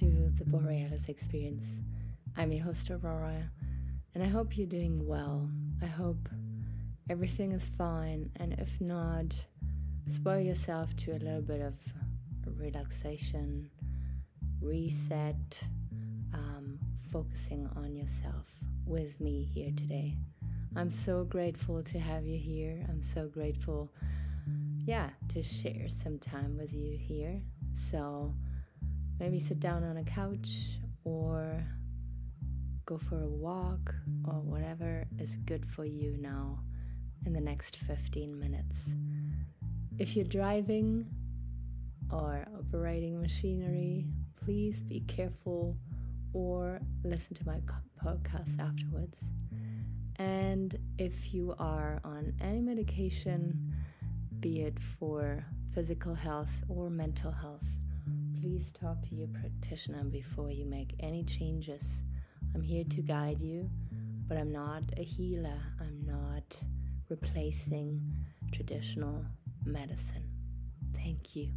to the Borealis experience. I'm your host Aurora, and I hope you're doing well. I hope everything is fine, and if not, spoil yourself to a little bit of relaxation, reset, focusing on yourself with me here today. I'm so grateful to have you here. I'm so grateful, to share some time with you here. So maybe sit down on a couch or go for a walk or whatever is good for you now in the next 15 minutes. If you're driving or operating machinery, please be careful or listen to my podcast afterwards. And if you are on any medication, be it for physical health or mental health, please talk to your practitioner before you make any changes. I'm here to guide you, but I'm not a healer. I'm not replacing traditional medicine. Thank you.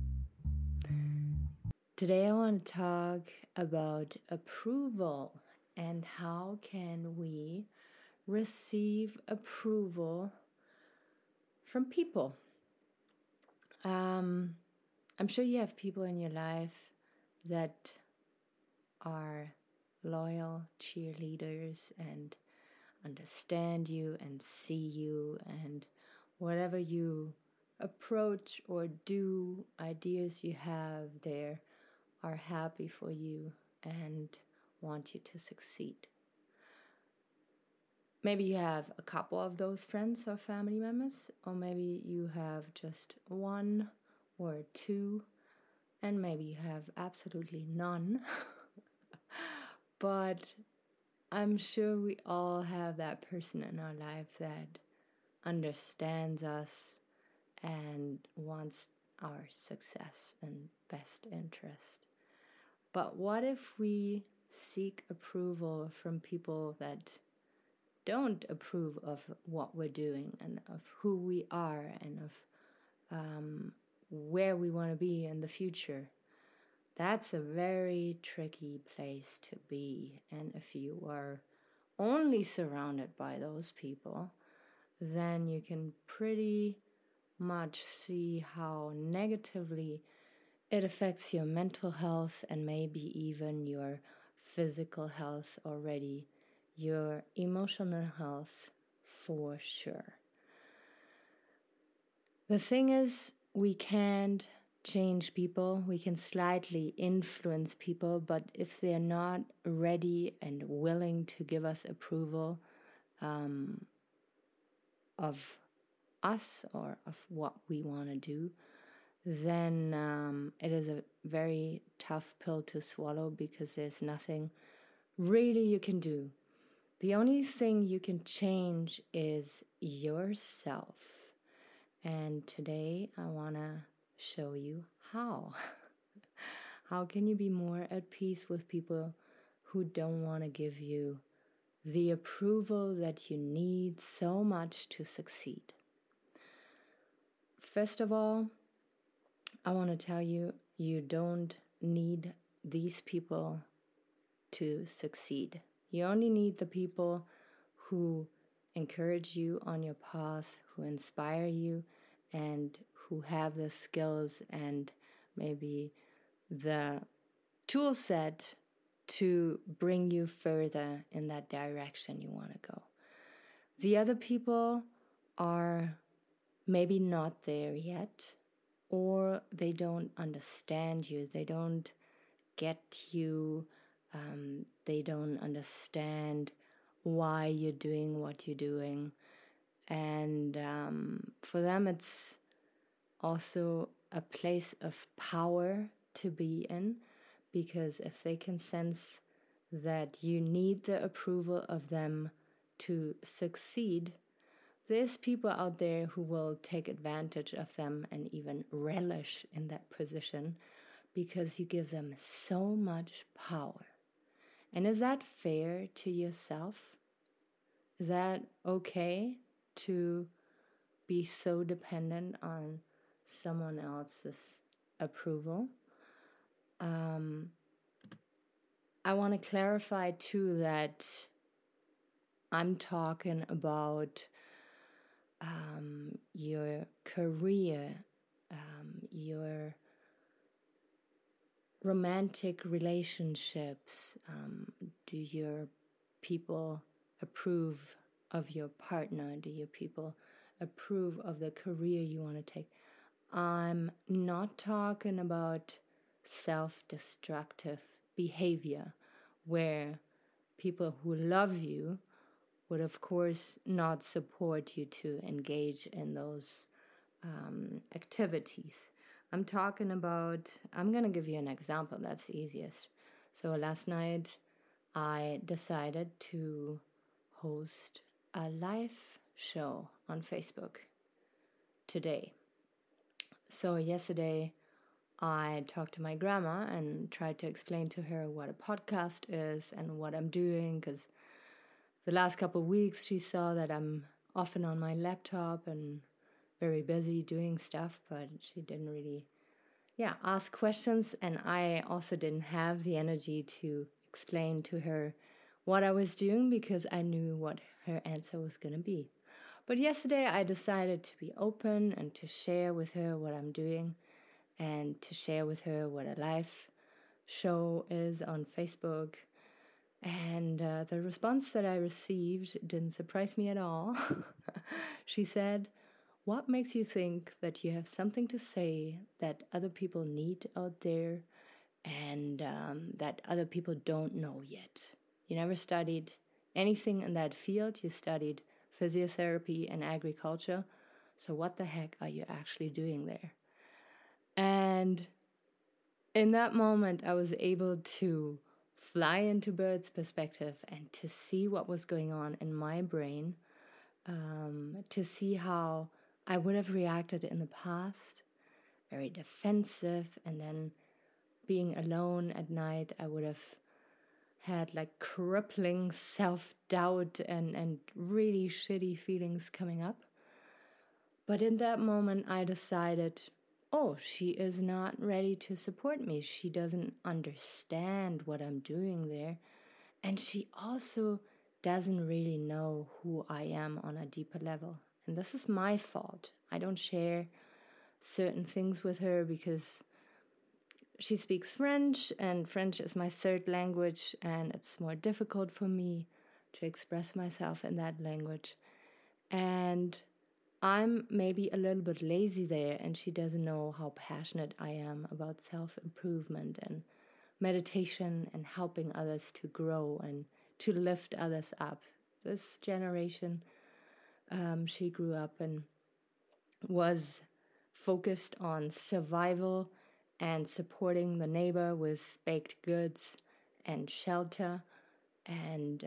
Today I want to talk about approval and how can we receive approval from people. I'm sure you have people in your life that are loyal cheerleaders and understand you and see you, and whatever you approach or do, ideas you have there are happy for you and want you to succeed. Maybe you have a couple of those friends or family members, or maybe you have just one or two, and maybe you have absolutely none. But I'm sure we all have that person in our life that understands us and wants our success and best interest. But what if we seek approval from people that don't approve of what we're doing and of who we are and of where we want to be in the future? That's a very tricky place to be. And if you are only surrounded by those people, then you can pretty much see how negatively it affects your mental health and maybe even your physical health already, your emotional health for sure. The thing is, we can't change people. We can slightly influence people, but if they're not ready and willing to give us approval of us or of what we want to do, then it is a very tough pill to swallow, because there's nothing really you can do. The only thing you can change is yourself. And today I want to show you how. How can you be more at peace with people who don't want to give you the approval that you need so much to succeed? First of all, I want to tell you, you don't need these people to succeed. You only need the people who encourage you on your path, who inspire you, and who have the skills and maybe the tool set to bring you further in that direction you want to go. The other people are maybe not there yet, or they don't understand you, they don't get you, they don't understand why you're doing what you're doing. And for them, it's also a place of power to be in, because if they can sense that you need the approval of them to succeed, there's people out there who will take advantage of them and even relish in that position, because you give them so much power. And is that fair to yourself? Is that okay to be so dependent on someone else's approval? I want to clarify too that I'm talking about your career, your romantic relationships. Do your people approve of your partner? Do your people approve of the career you want to take? I'm not talking about self-destructive behavior where people who love you would, of course, not support you to engage in those activities. I'm talking about, I'm going to give you an example that's easiest. So last night I decided to host a live show on Facebook today. So yesterday I talked to my grandma and tried to explain to her what a podcast is and what I'm doing, because the last couple of weeks she saw that I'm often on my laptop and very busy doing stuff, but she didn't really ask questions, and I also didn't have the energy to explain to her what I was doing because I knew what her answer was going to be. But yesterday I decided to be open and to share with her what I'm doing, and to share with her what a live show is on Facebook. And the response that I received didn't surprise me at all. She said, "What makes you think that you have something to say that other people need out there and that other people don't know yet? You never studied anything in that field. You studied physiotherapy and agriculture. So what the heck are you actually doing there?" And in that moment, I was able to fly into bird's perspective and to see what was going on in my brain, to see how I would have reacted in the past, very defensive, and then being alone at night, I would have had like crippling self-doubt and really shitty feelings coming up. But in that moment, I decided, oh, she is not ready to support me. She doesn't understand what I'm doing there. And she also doesn't really know who I am on a deeper level. And this is my fault. I don't share certain things with her because she speaks French, and French is my third language, and it's more difficult for me to express myself in that language. And I'm maybe a little bit lazy there, and she doesn't know how passionate I am about self-improvement and meditation and helping others to grow and to lift others up. This generation, she grew up and was focused on survival and supporting the neighbor with baked goods and shelter and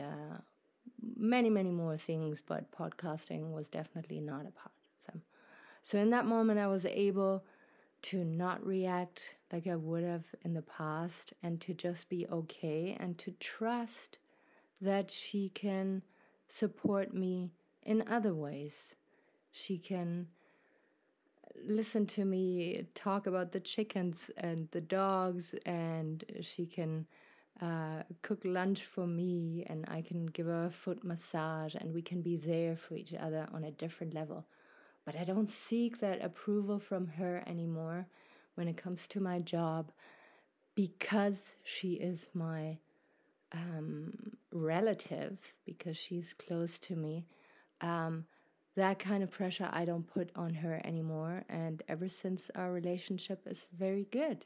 many more things, but podcasting was definitely not a part of them. So in that moment, I was able to not react like I would have in the past and to just be okay and to trust that she can support me in other ways. She can listen to me talk about the chickens and the dogs, and she can cook lunch for me, and I can give her a foot massage, and we can be there for each other on a different level. But I don't seek that approval from her anymore when it comes to my job, because she is my relative, because she's close to me. That kind of pressure I don't put on her anymore, and ever since, our relationship is very good.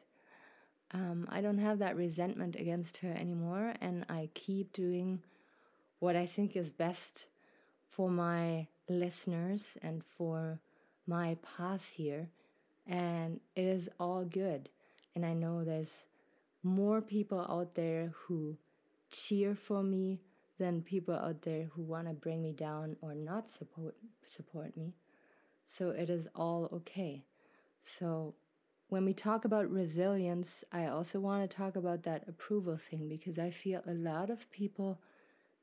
I don't have that resentment against her anymore, and I keep doing what I think is best for my listeners and for my path here, and it is all good. And I know there's more people out there who cheer for me than people out there who want to bring me down or not support me. So it is all okay. So when we talk about resilience, I also want to talk about that approval thing, because I feel a lot of people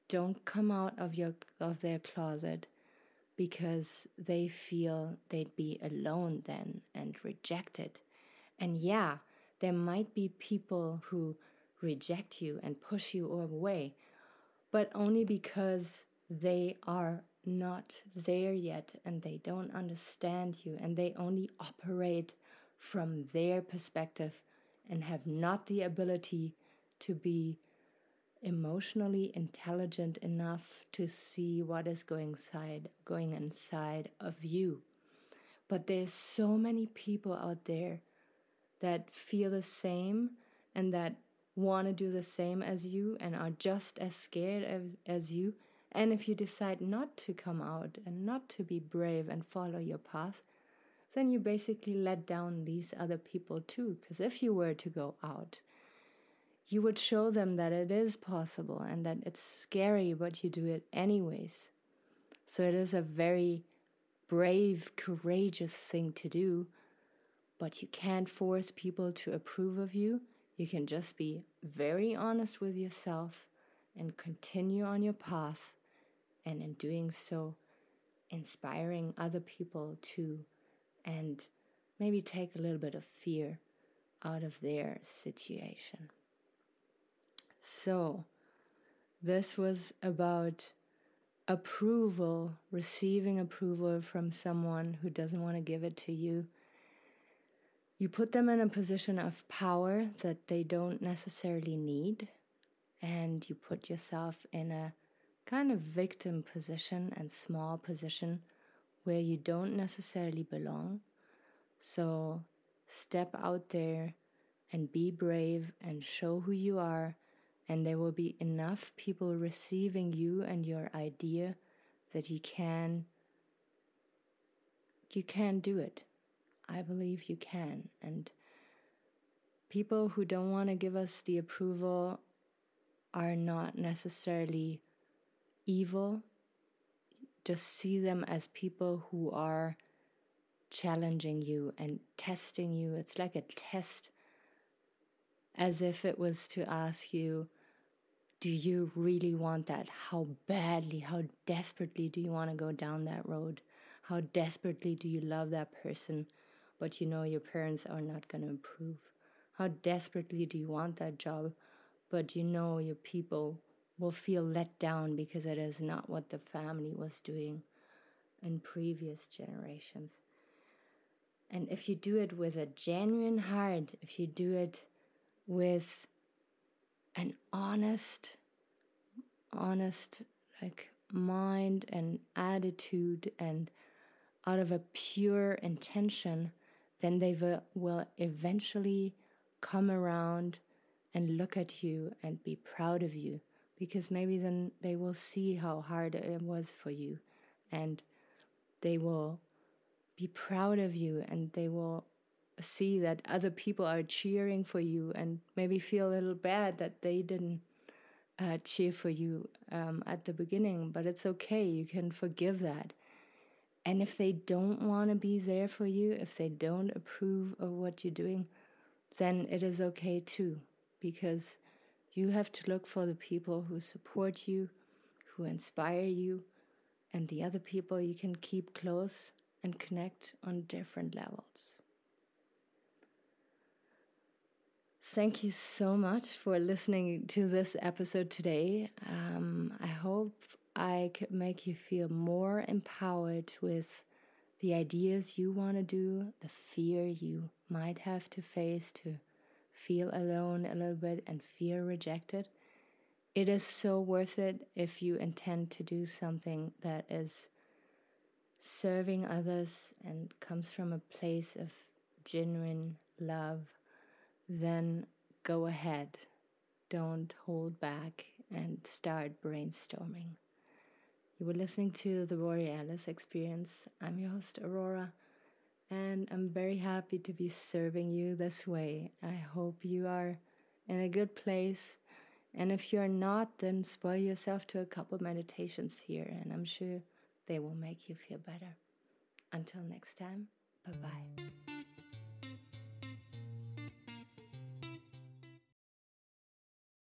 don't come out of their closet because they feel they'd be alone then and rejected. And yeah, there might be people who reject you and push you away, but only because they are not there yet and they don't understand you and they only operate from their perspective and have not the ability to be emotionally intelligent enough to see what is going inside of you. But there's so many people out there that feel the same and that want to do the same as you and are just as scared as you. And if you decide not to come out and not to be brave and follow your path, then you basically let down these other people too. Because if you were to go out, you would show them that it is possible and that it's scary, but you do it anyways. So it is a very brave, courageous thing to do, but you can't force people to approve of you. You can just be very honest with yourself and continue on your path, and in doing so, inspiring other people too, and maybe take a little bit of fear out of their situation. So, this was about approval, receiving approval from someone who doesn't want to give it to you. You put them in a position of power that they don't necessarily need, and you put yourself in a kind of victim position and small position where you don't necessarily belong. So step out there and be brave and show who you are, and there will be enough people receiving you and your idea that you can do it. I believe you can. And people who don't want to give us the approval are not necessarily evil. Just see them as people who are challenging you and testing you. It's like a test, as if it was to ask you, do you really want that? How badly, how desperately do you want to go down that road? How desperately do you love that person, but you know your parents are not going to approve? How desperately do you want that job, but you know your people will feel let down because it is not what the family was doing in previous generations? And if you do it with a genuine heart, if you do it with an honest like mind and attitude and out of a pure intention, then they will eventually come around and look at you and be proud of you, because maybe then they will see how hard it was for you and they will be proud of you and they will see that other people are cheering for you and maybe feel a little bad that they didn't cheer for you at the beginning. But it's okay, you can forgive that. And if they don't want to be there for you, if they don't approve of what you're doing, then it is okay too, because you have to look for the people who support you, who inspire you, and the other people you can keep close and connect on different levels. Thank you so much for listening to this episode today. I hope I could make you feel more empowered with the ideas you want to do, the fear you might have to face to feel alone a little bit and feel rejected. It is so worth it if you intend to do something that is serving others and comes from a place of genuine love. Then go ahead, don't hold back, and start brainstorming. You were listening to the Borealis Experience. I'm your host, Aurora, and I'm very happy to be serving you this way. I hope you are in a good place, and if you're not, then spoil yourself to a couple meditations here, and I'm sure they will make you feel better. Until next time, bye-bye.